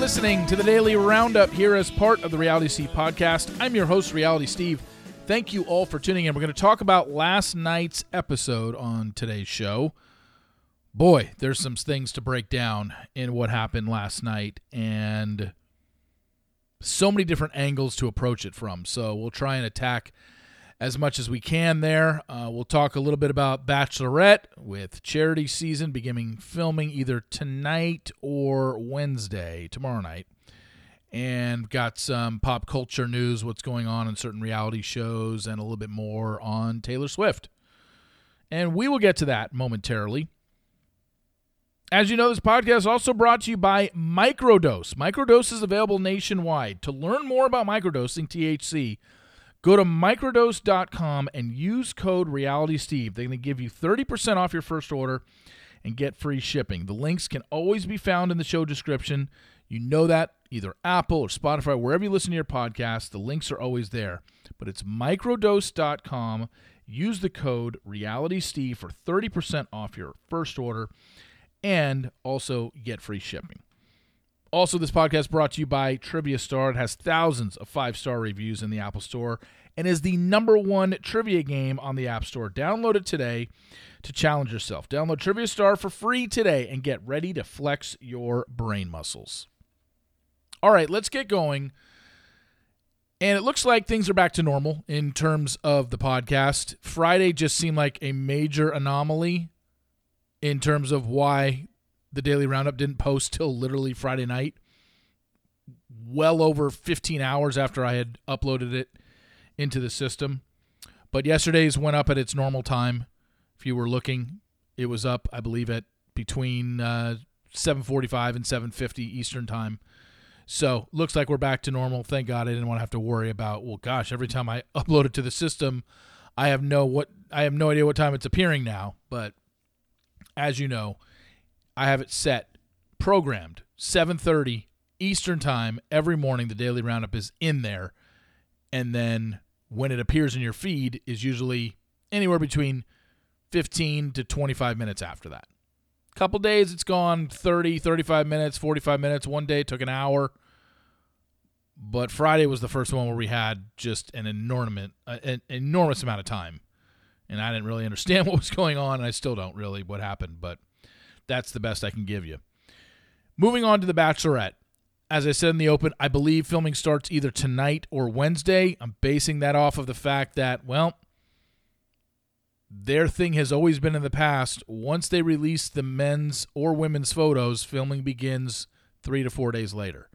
listening to the Daily Roundup here as part of the Reality Steve podcast. I'm your host, Reality Steve. Thank you all for tuning in. We're going to talk about last night's episode on today's show. Boy, there's some things to break down in what happened last night and so many different angles to approach it from. So we'll try and attack as much as we can there. We'll talk a little bit about Bachelorette with Charity season beginning filming either tonight or Wednesday, tomorrow night. And got some pop culture news, what's going on in certain reality shows, and a little bit more on Taylor Swift. And we will get to that momentarily. As you know, this podcast is also brought to you by Microdose. Microdose is available nationwide. To learn more about microdosing THC, go to microdose.com and use code RealitySteve. They're going to give you 30% off your first order and get free shipping. The links can always be found in the show description. You know that, either Apple or Spotify, wherever you listen to your podcast, the links are always there. But it's microdose.com. Use the code RealitySteve for 30% off your first order and also get free shipping. Also, this podcast is brought to you by Trivia Star. It has thousands of five-star reviews in the Apple Store and is the #1 trivia game on the App Store. Download it today to challenge yourself. Download Trivia Star for free today and get ready to flex your brain muscles. All right, let's get going. And it looks like things are back to normal in terms of the podcast. Friday just seemed like a major anomaly in terms of why the Daily Roundup didn't post till literally Friday night, well over 15 hours after I had uploaded it into the system. But yesterday's went up at its normal time. If you were looking, it was up, I believe, at between 7:45 and 7:50 Eastern time. So looks like we're back to normal. Thank God I didn't want to have to worry about, well, gosh, every time I upload it to the system, I have no idea what time it's appearing now. But as you know, I have it set, programmed, 7:30 Eastern time every morning. The Daily Roundup is in there. And then when it appears in your feed is usually anywhere between 15 to 25 minutes after that. A couple days it's gone 30, 35 minutes, 45 minutes. One day it took an hour. But Friday was the first one where we had just an enormous amount of time. And I didn't really understand what was going on, and I still don't really what happened, but that's the best I can give you. Moving on to The Bachelorette. As I said in the open, I believe filming starts either tonight or Wednesday. I'm basing that off of the fact that, well, their thing has always been in the past. Once they release the men's or women's photos, filming begins 3 to 4 days later.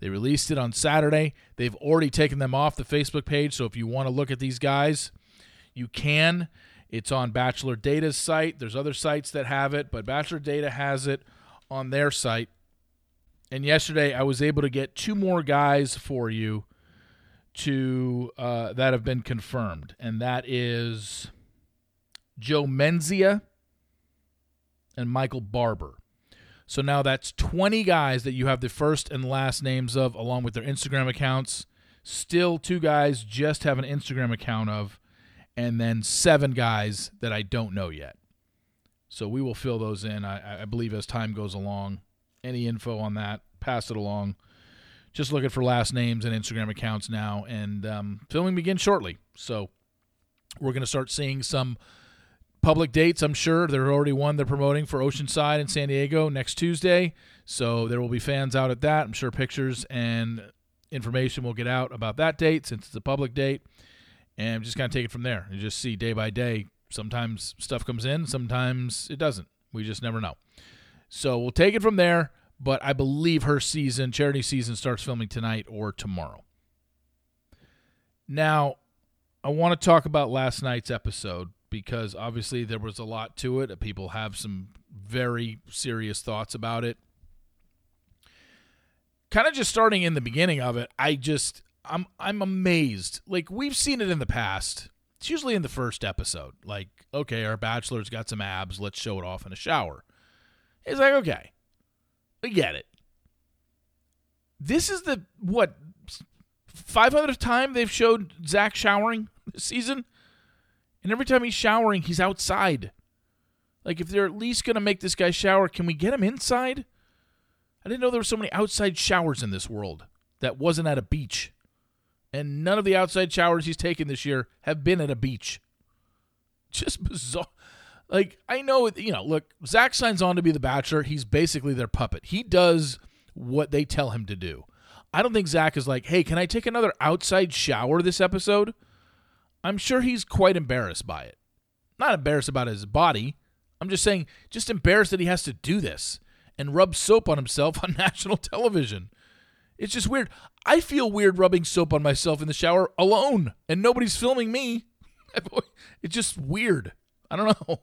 They released it on Saturday. They've already taken them off the Facebook page, so if you want to look at these guys, you can. It's on Bachelor Data's site. There's other sites that have it, but Bachelor Data has it on their site. And yesterday I was able to get two more guys for you to that have been confirmed, and that is Joe Menzia and Michael Barber. So now that's 20 guys that you have the first and last names of, along with their Instagram accounts. Still two guys just have an Instagram account of, and then 7 guys that I don't know yet. So we will fill those in, I believe, as time goes along. Any info on that, pass it along. Just looking for last names and Instagram accounts now, and filming begins shortly. So we're going to start seeing some public dates, I'm sure. There are already one they're promoting for Oceanside in San Diego next Tuesday, so there will be fans out at that. I'm sure pictures and information will get out about that date since it's a public date. And I'm just going to take it from there and just see day by day. Sometimes stuff comes in, sometimes it doesn't. We just never know. So we'll take it from there, but I believe her season, Charity season, starts filming tonight or tomorrow. Now, I want to talk about last night's episode because obviously there was a lot to it. People have some very serious thoughts about it. Kind of just starting in the beginning of it, I'm amazed. Like, we've seen it in the past. It's usually in the first episode. Like, okay, our bachelor's got some abs. Let's show it off in a shower. It's like, okay, we get it. This is the, 500th time they've showed Zach showering this season? And every time he's showering, he's outside. Like, if they're at least going to make this guy shower, can we get him inside? I didn't know there were so many outside showers in this world that wasn't at a beach. And none of the outside showers he's taken this year have been at a beach. Just bizarre. Like, I know, you know, look, Zach signs on to be the Bachelor. He's basically their puppet. He does what they tell him to do. I don't think Zach is like, hey, can I take another outside shower this episode? I'm sure he's quite embarrassed by it. Not embarrassed about his body. I'm just saying, just embarrassed that he has to do this and rub soap on himself on national television. It's just weird. I feel weird rubbing soap on myself in the shower alone, and nobody's filming me. It's just weird. I don't know.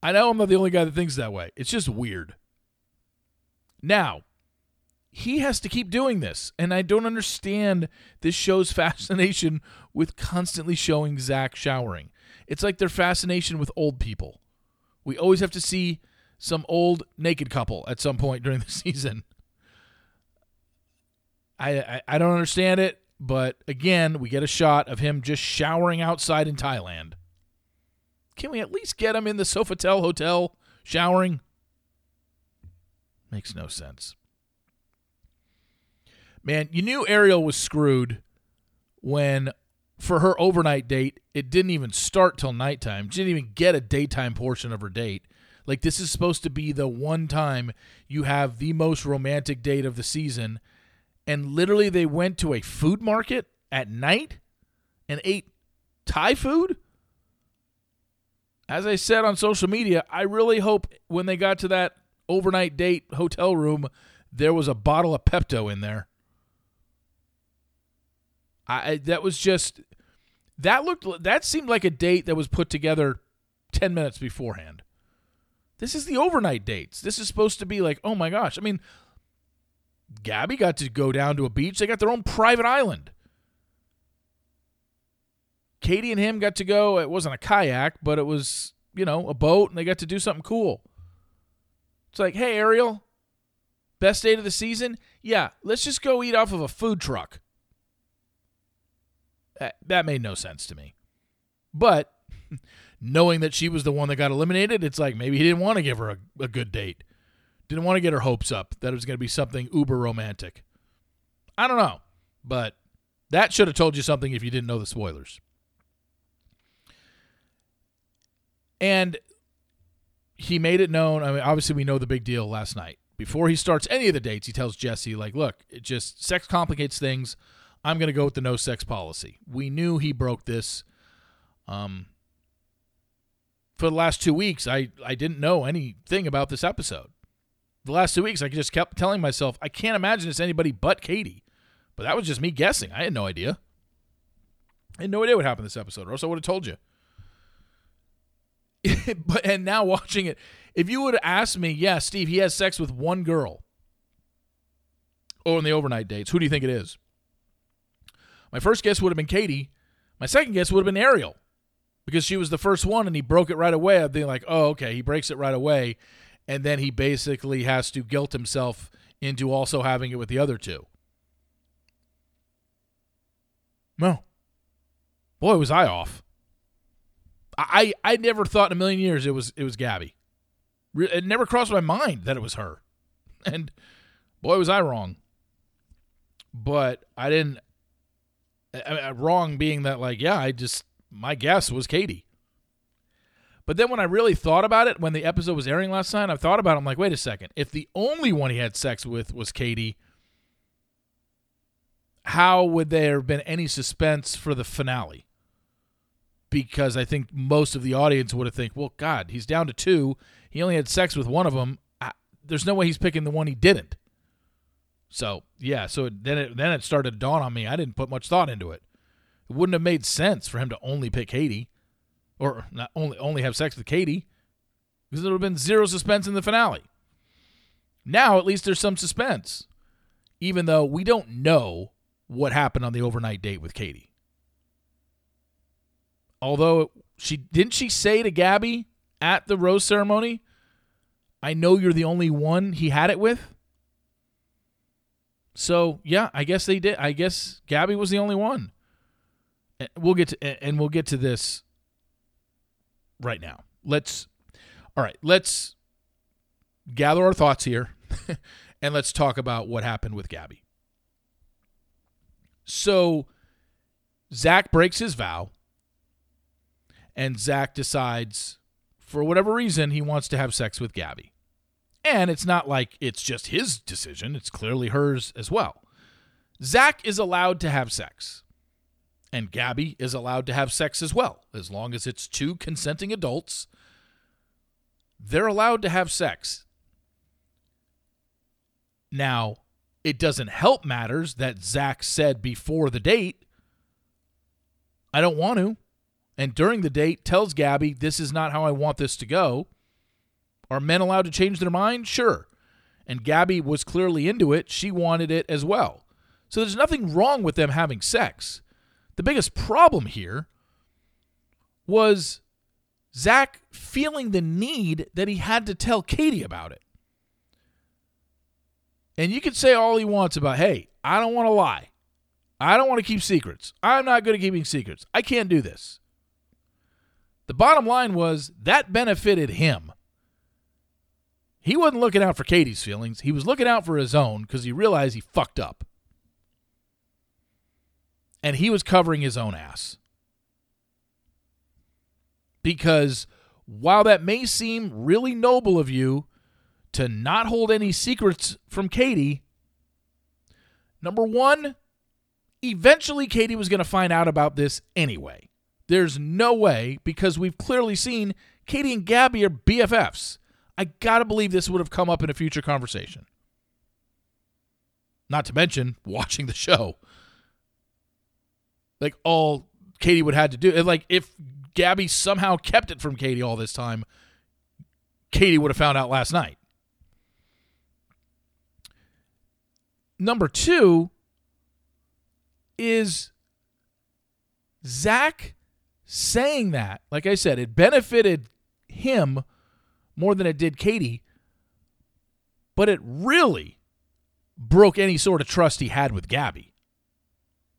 I know I'm not the only guy that thinks that way. It's just weird. Now, he has to keep doing this, and I don't understand this show's fascination with constantly showing Zach showering. It's like their fascination with old people. We always have to see some old naked couple at some point during the season. I don't understand it, but again, we get a shot of him just showering outside in Thailand. Can we at least get him in the Sofitel Hotel showering? Makes no sense. Man, you knew Ariel was screwed when, for her overnight date, it didn't even start till nighttime. She didn't even get a daytime portion of her date. Like, this is supposed to be the one time you have the most romantic date of the season. And literally they went to a food market at night and ate Thai food? As I said on social media, I really hope when they got to that overnight date hotel room, there was a bottle of Pepto in there. That seemed like a date that was put together 10 minutes beforehand. This is the overnight dates. This is supposed to be like, oh my gosh. I mean, Gabby got to go down to a beach. They got their own private island. Kaity and him got to go. It wasn't a kayak, but it was, you know, a boat, and they got to do something cool. It's like, hey, Ariel, best date of the season? Yeah, let's just go eat off of a food truck. That made no sense to me. But knowing that she was the one that got eliminated, it's like maybe he didn't want to give her a good date. Didn't want to get her hopes up that it was going to be something uber romantic. I don't know, but that should have told you something if you didn't know the spoilers. And he made it known. I mean, obviously we know the big deal last night. Before he starts any of the dates, he tells Jesse, like, look, it just sex complicates things. I'm going to go with the no sex policy. We knew he broke this. For the last 2 weeks, I didn't know anything about this episode. The last 2 weeks, I just kept telling myself, I can't imagine it's anybody but Kaity. But that was just me guessing. I had no idea. I had no idea what happened this episode, or else I would have told you. And now watching it, if you would have asked me, yeah, Steve, he has sex with one girl. Oh, in the overnight dates. Who do you think it is? My first guess would have been Kaity. My second guess would have been Ariel. Because she was the first one, and he broke it right away. I'd be like, oh, okay, he breaks it right away. And then he basically has to guilt himself into also having it with the other two. Well, boy, was I off. I never thought in a million years it was Gabby. It never crossed my mind that it was her. And boy, was I wrong. But I didn't. Wrong being that, like, yeah, my guess was Kaity. But then when I really thought about it, when the episode was airing last night, I thought about it, I'm like, wait a second. If the only one he had sex with was Kaity, how would there have been any suspense for the finale? Because I think most of the audience would have think, well, God, he's down to two. He only had sex with one of them. There's no way he's picking the one he didn't. So, yeah, then it started to dawn on me. I didn't put much thought into it. It wouldn't have made sense for him to only pick Kaity. Or not only have sex with Kaity, because there would have been zero suspense in the finale. Now, at least there's some suspense, even though we don't know what happened on the overnight date with Kaity. Although, didn't she say to Gabby at the rose ceremony, I know you're the only one he had it with? So, yeah, I guess they did. I guess Gabby was the only one. We'll get to this right now. Let's gather our thoughts here and let's talk about what happened with Gabby. So Zach breaks his vow, and Zach decides, for whatever reason, he wants to have sex with Gabby. And it's not like it's just his decision. It's clearly hers as well. Zach is allowed to have sex, and Gabby is allowed to have sex as well. As long as it's two consenting adults, they're allowed to have sex. Now, it doesn't help matters that Zach said before the date, I don't want to. And during the date, tells Gabby, this is not how I want this to go. Are men allowed to change their mind? Sure. And Gabby was clearly into it. She wanted it as well. So there's nothing wrong with them having sex. The biggest problem here was Zach feeling the need that he had to tell Kaity about it. And you can say all he wants about, hey, I don't want to lie. I don't want to keep secrets. I'm not good at keeping secrets. I can't do this. The bottom line was that benefited him. He wasn't looking out for Katie's feelings. He was looking out for his own because he realized he fucked up. And he was covering his own ass. Because while that may seem really noble of you to not hold any secrets from Kaity, number one, eventually Kaity was going to find out about this anyway. There's no way, because we've clearly seen Kaity and Gabby are BFFs. I got to believe this would have come up in a future conversation. Not to mention watching the show. Like, all Kaity would have had to do, like, if Gabby somehow kept it from Kaity all this time, Kaity would have found out last night. Number two is Zach saying that, like I said, it benefited him more than it did Kaity, but it really broke any sort of trust he had with Gabby.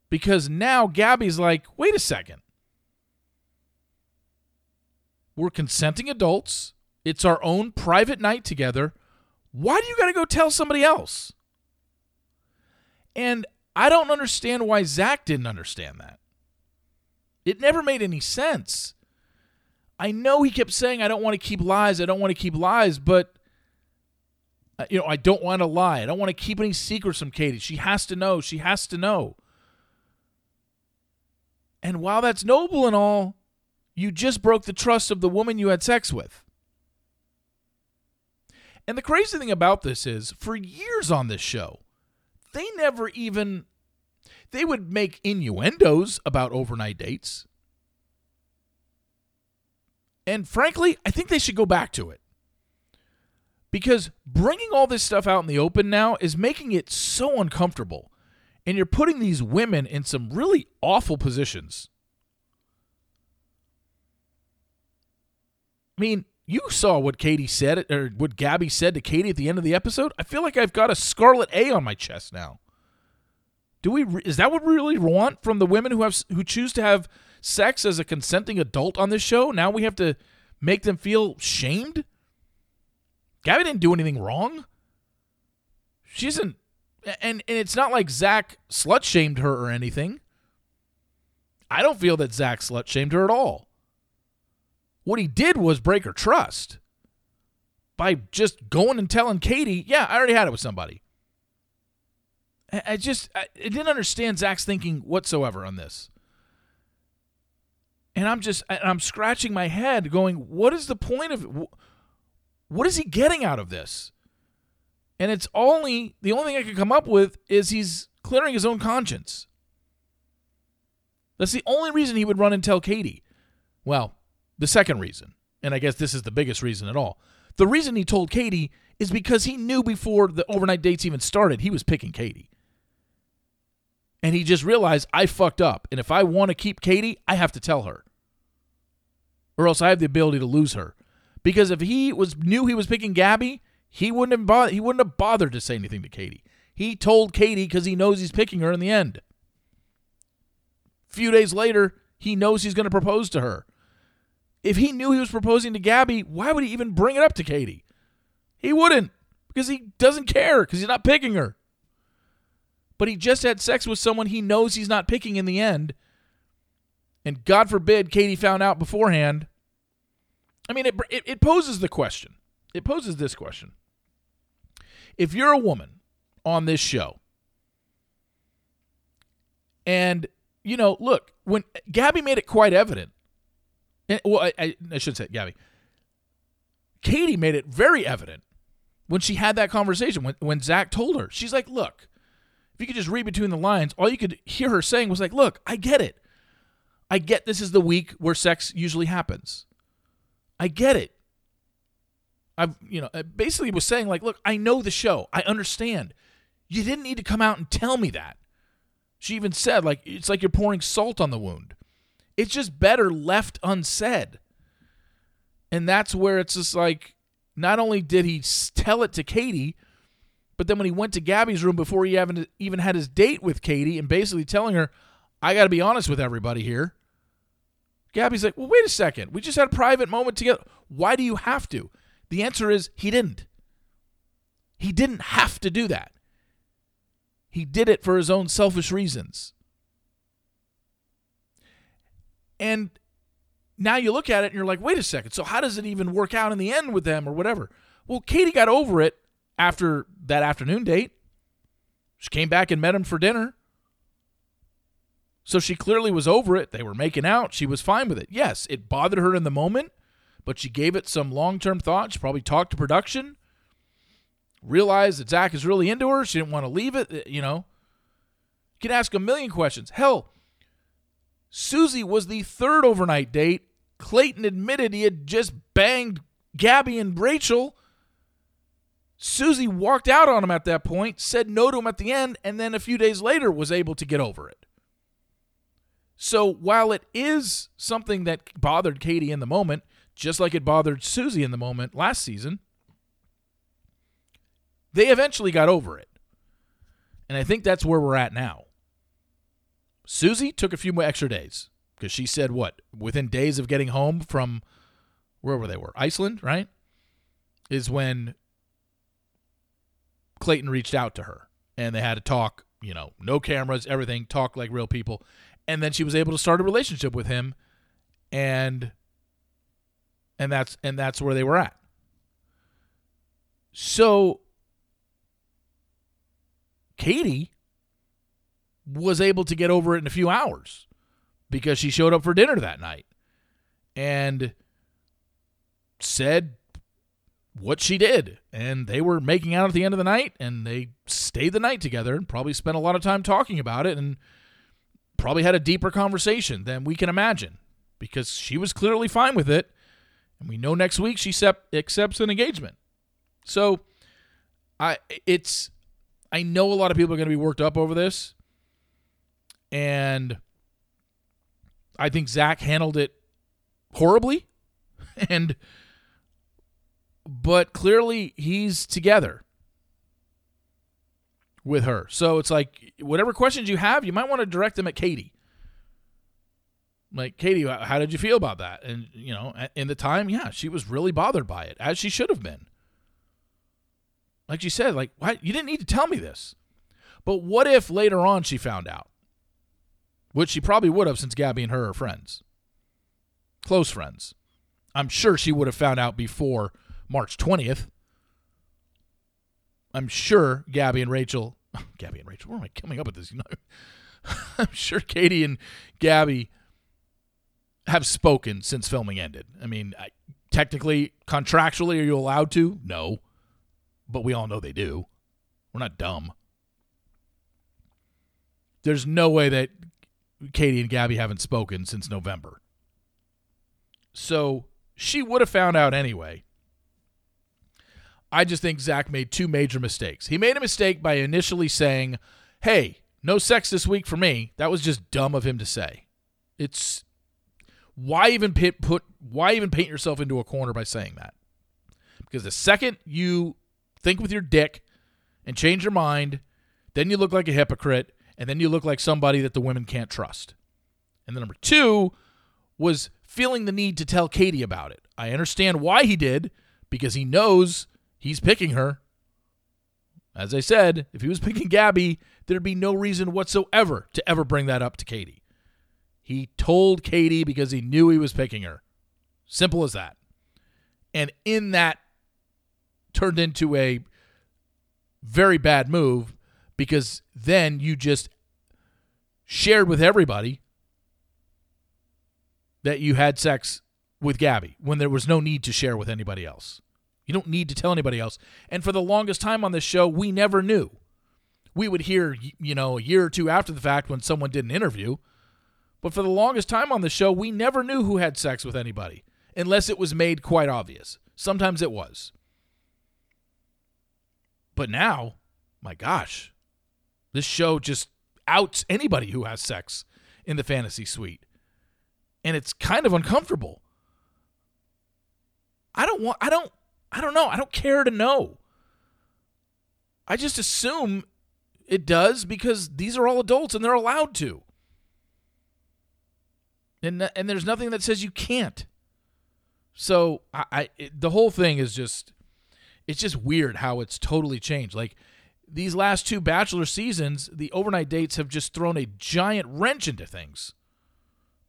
Because now Gabby's like, wait a second. We're consenting adults. It's our own private night together. Why do you got to go tell somebody else? And I don't understand why Zach didn't understand that. It never made any sense. I know he kept saying, I don't want to keep lies. I don't want to keep lies, but I don't want to lie. I don't want to keep any secrets from Kaity. She has to know. She has to know. And while that's noble and all, you just broke the trust of the woman you had sex with. And the crazy thing about this is, for years on this show, they would make innuendos about overnight dates. And frankly, I think they should go back to it. Because bringing all this stuff out in the open now is making it so uncomfortable. And you're putting these women in some really awful positions. I mean, you saw what Kaity said, or what Gabby said to Kaity at the end of the episode. I feel like I've got a scarlet A on my chest now. Is that what we really want from the women who choose to have sex as a consenting adult on this show? Now we have to make them feel shamed? Gabby didn't do anything wrong. She isn't, and it's not like Zach slut-shamed her or anything. I don't feel that Zach slut-shamed her at all. What he did was break her trust by just going and telling Kaity, yeah, I already had it with somebody. I didn't understand Zach's thinking whatsoever on this. And I'm scratching my head going, what is the point of it? What is he getting out of this? And it's the only thing I could come up with is he's clearing his own conscience. That's the only reason he would run and tell Kaity. Well, the second reason, and I guess this is the biggest reason at all. The reason he told Kaity is because he knew before the overnight dates even started, he was picking Kaity. And he just realized, I fucked up. And if I want to keep Kaity, I have to tell her. Or else I have the ability to lose her. Because if he knew he was picking Gabby, he wouldn't have bothered to say anything to Kaity. He told Kaity because he knows he's picking her in the end. A few days later, he knows he's going to propose to her. If he knew he was proposing to Gabby, why would he even bring it up to Kaity? He wouldn't, because he doesn't care because he's not picking her. But he just had sex with someone he knows he's not picking in the end. And God forbid Kaity found out beforehand. I mean, it poses the question. It poses this question. If you're a woman on this show, and, you know, look, when Gabby made it quite evident, and, well, I should say Gabby, Kaity made it very evident when she had that conversation, when Zach told her. She's like, look, if you could just read between the lines, all you could hear her saying was like, look, I get it. I get this is the week where sex usually happens. I get it. I basically was saying like, look, I know the show. I understand. You didn't need to come out and tell me that. She even said, like, it's like you're pouring salt on the wound. It's just better left unsaid. And that's where it's just like, not only did he tell it to Kaity, but then when he went to Gabby's room before he even had his date with Kaity and basically telling her, I got to be honest with everybody here. Gabby's like, well, wait a second. We just had a private moment together. Why do you have to? The answer is he didn't. He didn't have to do that. He did it for his own selfish reasons. And now you look at it and you're like, wait a second. So how does it even work out in the end with them or whatever? Well, Kaity got over it after that afternoon date. She came back and met him for dinner. So she clearly was over it. They were making out. She was fine with it. Yes, it bothered her in the moment, but she gave it some long-term thought. She probably talked to production. Realized that Zach is really into her. She didn't want to leave it, you know. You can ask a million questions. Hell, Susie was the third overnight date. Clayton admitted he had just banged Gabby and Rachel. Susie walked out on him at that point, said no to him at the end, and then a few days later was able to get over it. So while it is something that bothered Kaity in the moment, just like it bothered Susie in the moment last season, they eventually got over it. And I think that's where we're at now. Susie took a few more extra days because she said what? Within days of getting home from wherever they were, Iceland, right? Is when Clayton reached out to her and they had to talk, you know, no cameras, everything, talk like real people. And then she was able to start a relationship with him and that's where they were at. So Kaity was able to get over it in a few hours because she showed up for dinner that night and said what she did. And they were making out at the end of the night and they stayed the night together and probably spent a lot of time talking about it and probably had a deeper conversation than we can imagine because she was clearly fine with it. And we know next week she accepts an engagement. So I know a lot of people are going to be worked up over this, and I think Zach handled it horribly, but clearly he's together with her. So it's like whatever questions you have, you might want to direct them at Kaity. Like, Kaity, how did you feel about that? And, you know, in the time, yeah, she was really bothered by it, as she should have been. Like she said, like, what? You didn't need to tell me this. But what if later on she found out? Which she probably would have, since Gabby and her are friends. Close friends. I'm sure she would have found out before March 20th. I'm sure Gabby and Rachel, where am I coming up with this? You know, I'm sure Kaity and Gabby have spoken since filming ended. I mean, technically, contractually, are you allowed to? No. But we all know they do. We're not dumb. There's no way that Kaity and Gabby haven't spoken since November. So she would have found out anyway. I just think Zach made two major mistakes. He made a mistake by initially saying, hey, no sex this week for me. That was just dumb of him to say. It's why even paint yourself into a corner by saying that? Because the second you think with your dick and change your mind, then you look like a hypocrite, and then you look like somebody that the women can't trust. And then number two was feeling the need to tell Kaity about it. I understand why he did, because he knows he's picking her, As I said, if he was picking Gabby, there'd be no reason whatsoever to ever bring that up to Kaity. He told Kaity because he knew he was picking her. Simple as that. And in that turned into a very bad move, because then you just shared with everybody that you had sex with Gabby when there was no need to share with anybody else. You don't need to tell anybody else. And for the longest time on this show, we never knew. We would hear, you know, a year or two after the fact when someone did an interview. But for the longest time on the show, we never knew who had sex with anybody unless it was made quite obvious. Sometimes it was. But now, my gosh, this show just outs anybody who has sex in the fantasy suite. And it's kind of uncomfortable. I don't know. I don't care to know. I just assume it does because these are all adults and they're allowed to. And there's nothing that says you can't. So the whole thing is just, it's just weird how it's totally changed. Like these last two Bachelor seasons, the overnight dates have just thrown a giant wrench into things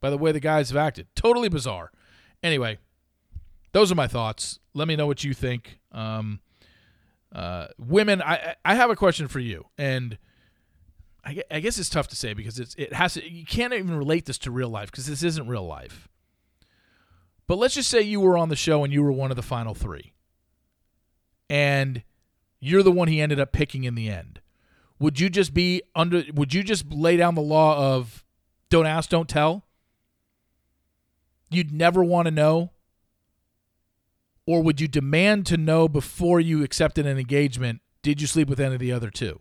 by the way the guys have acted. Totally bizarre. Anyway, those are my thoughts. Let me know what you think. Women, I have a question for you. And I guess it's tough to say because you can't even relate this to real life because this isn't real life. But let's just say you were on the show and you were one of the final three. And you're the one he ended up picking in the end. Would you just lay down the law of don't ask, don't tell? You'd never want to know? Or would you demand to know before you accepted an engagement, did you sleep with any of the other two?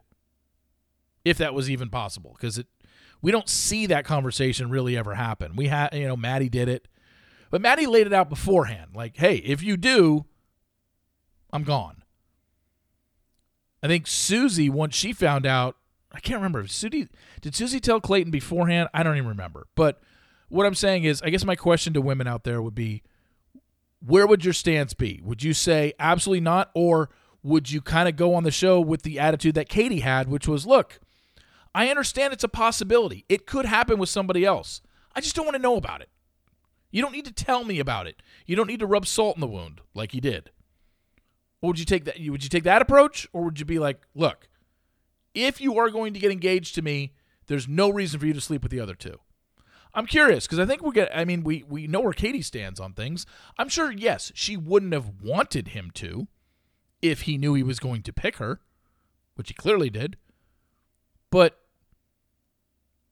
If that was even possible, because we don't see that conversation really ever happen. We had, Maddie did it. But Maddie laid it out beforehand. Like, hey, if you do, I'm gone. I think Susie, once she found out, I can't remember. Did Susie tell Clayton beforehand? I don't even remember. But what I'm saying is, I guess my question to women out there would be, where would your stance be? Would you say absolutely not, or would you kind of go on the show with the attitude that Kaity had, which was, look, I understand it's a possibility. It could happen with somebody else. I just don't want to know about it. You don't need to tell me about it. You don't need to rub salt in the wound like he did. Or would you take that? Would you take that approach, or would you be like, look, if you are going to get engaged to me, there's no reason for you to sleep with the other two? I'm curious because I think we know where Kaity stands on things. I'm sure, yes, she wouldn't have wanted him to if he knew he was going to pick her, which he clearly did. But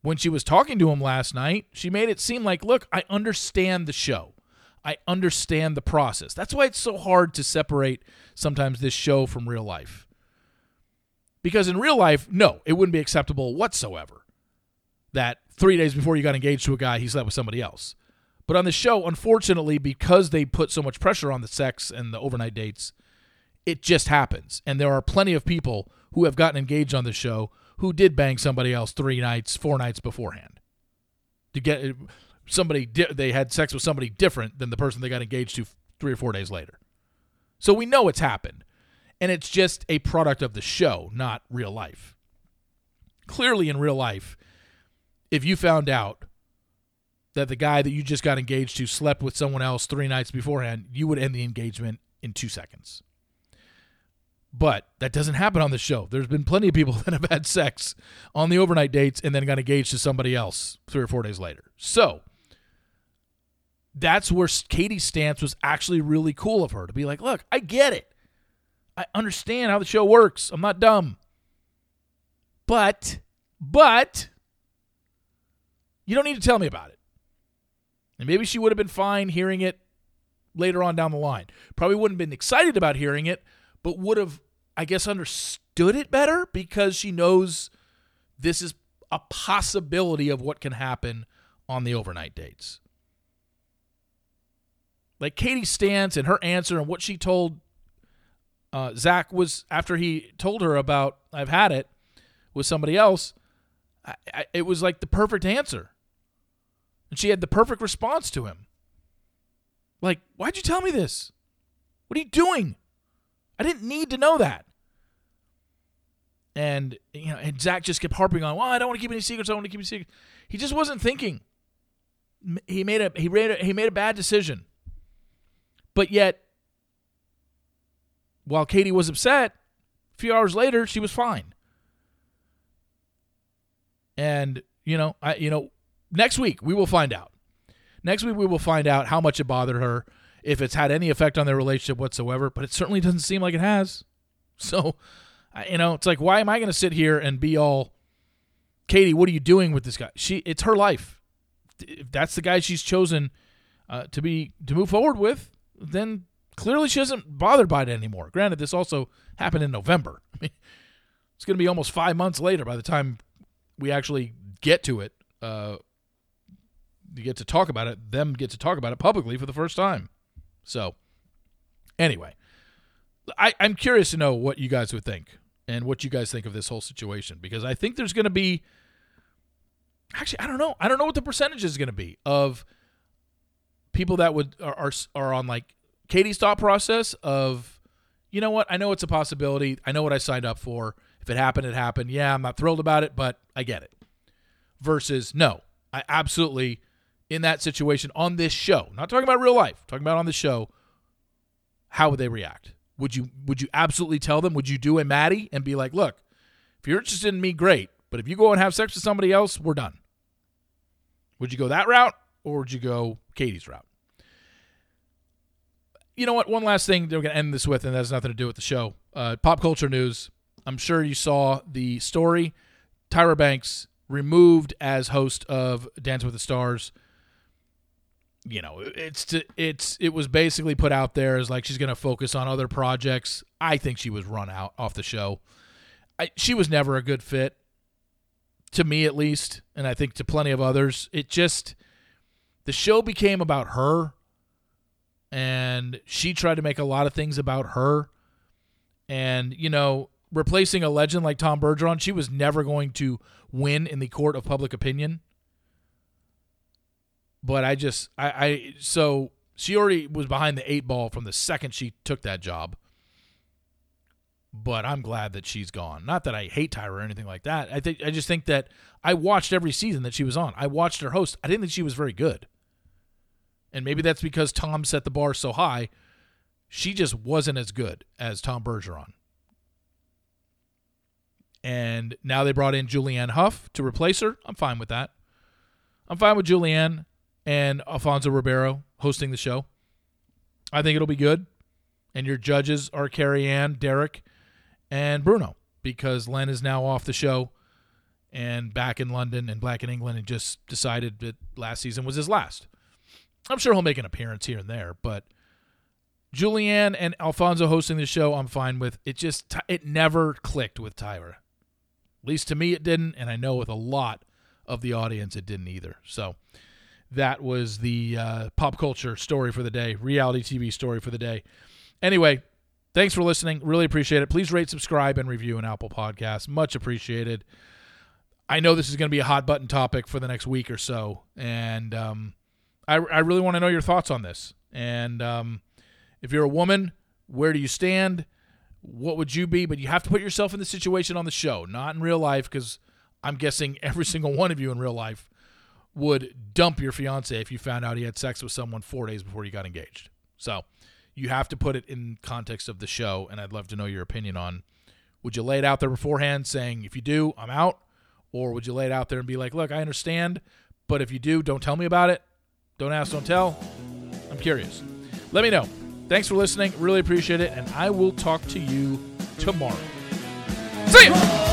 when she was talking to him last night, she made it seem like, look, I understand the show. I understand the process. That's why it's so hard to separate sometimes this show from real life. Because in real life, no, it wouldn't be acceptable whatsoever that 3 days before you got engaged to a guy, he slept with somebody else. But on the show, unfortunately, because they put so much pressure on the sex and the overnight dates, it just happens. And there are plenty of people who have gotten engaged on the show who did bang somebody else 4 nights beforehand. To get somebody, they had sex with somebody different than the person they got engaged to 3 or 4 days later. So we know it's happened. And it's just a product of the show, not real life. Clearly in real life, if you found out that the guy that you just got engaged to slept with someone else 3 nights beforehand, you would end the engagement in 2 seconds. But that doesn't happen on the show. There's been plenty of people that have had sex on the overnight dates and then got engaged to somebody else 3 or 4 days later. So that's where Katie's stance was actually really cool of her to be like, look, I get it. I understand how the show works. I'm not dumb. But... you don't need to tell me about it. And maybe she would have been fine hearing it later on down the line. Probably wouldn't have been excited about hearing it, but would have, I guess, understood it better because she knows this is a possibility of what can happen on the overnight dates. Like Katie's stance and her answer and what she told Zach was after he told her about I've had it with somebody else, it was like the perfect answer. And she had the perfect response to him. Like, why'd you tell me this? What are you doing? I didn't need to know that. And you know, and Zach just kept harping on, well, I don't want to keep any secrets. I don't want to keep any secrets. He just wasn't thinking. He made a bad decision. But yet, while Kaity was upset, a few hours later she was fine. And next week we will find out. Next week we will find out how much it bothered her, if it's had any effect on their relationship whatsoever. But it certainly doesn't seem like it has. So, it's like, why am I going to sit here and be all, Kaity, what are you doing with this guy? It's her life. If that's the guy she's chosen to move forward with, then clearly she isn't bothered by it anymore. Granted, this also happened in November. I mean, it's going to be almost 5 months later by the time we actually get to it. You get to talk about it. Them get to talk about it publicly for the first time. So, anyway, I'm curious to know what you guys would think and what you guys think of this whole situation, because I think there's going to be. Actually, I don't know. I don't know what the percentage is going to be of people that are on like Katie's thought process of, you know what? I know it's a possibility. I know what I signed up for. If it happened, it happened. Yeah, I'm not thrilled about it, but I get it. Versus, no, I absolutely, in that situation on this show, not talking about real life, talking about on the show, how would they react? Would you absolutely tell them? Would you do a Maddie and be like, look, if you're interested in me, great. But if you go and have sex with somebody else, we're done. Would you go that route, or would you go Katie's route? You know what? One last thing they're going to end this with, and that has nothing to do with the show. Pop culture news. I'm sure you saw the story. Tyra Banks removed as host of Dance with the Stars. You know, it was basically put out there as like she's going to focus on other projects. I think she was run out off the show. She was never a good fit. To me, at least, and I think to plenty of others, the show became about her, and she tried to make a lot of things about her, and, replacing a legend like Tom Bergeron, she was never going to win in the court of public opinion, but so she already was behind the 8 ball from the second she took that job. But I'm glad that she's gone. Not that I hate Tyra or anything like that. I just think that I watched every season that she was on. I watched her host. I didn't think she was very good. And maybe that's because Tom set the bar so high. She just wasn't as good as Tom Bergeron. And now they brought in Julianne Huff to replace her. I'm fine with that. I'm fine with Julianne and Alfonso Ribeiro hosting the show. I think it'll be good. And your judges are Carrie Ann, Derek, and Bruno, because Len is now off the show and back in London and back in England, and just decided that last season was his last. I'm sure he'll make an appearance here and there, but Julianne and Alfonso hosting the show, I'm fine with. It never clicked with Tyra. At least to me it didn't, and I know with a lot of the audience it didn't either. So that was the pop culture story for the day, reality TV story for the day. Anyway, thanks for listening. Really appreciate it. Please rate, subscribe, and review an Apple Podcast. Much appreciated. I know this is going to be a hot-button topic for the next week or so, and I really want to know your thoughts on this. And if you're a woman, where do you stand? What would you be? But you have to put yourself in the situation on the show, not in real life, because I'm guessing every single one of you in real life would dump your fiancé if you found out he had sex with someone 4 days before you got engaged. So you have to put it in context of the show, and I'd love to know your opinion on, would you lay it out there beforehand saying, if you do, I'm out? Or would you lay it out there and be like, look, I understand, but if you do, don't tell me about it. Don't ask, don't tell. I'm curious. Let me know. Thanks for listening. Really appreciate it, and I will talk to you tomorrow. See ya!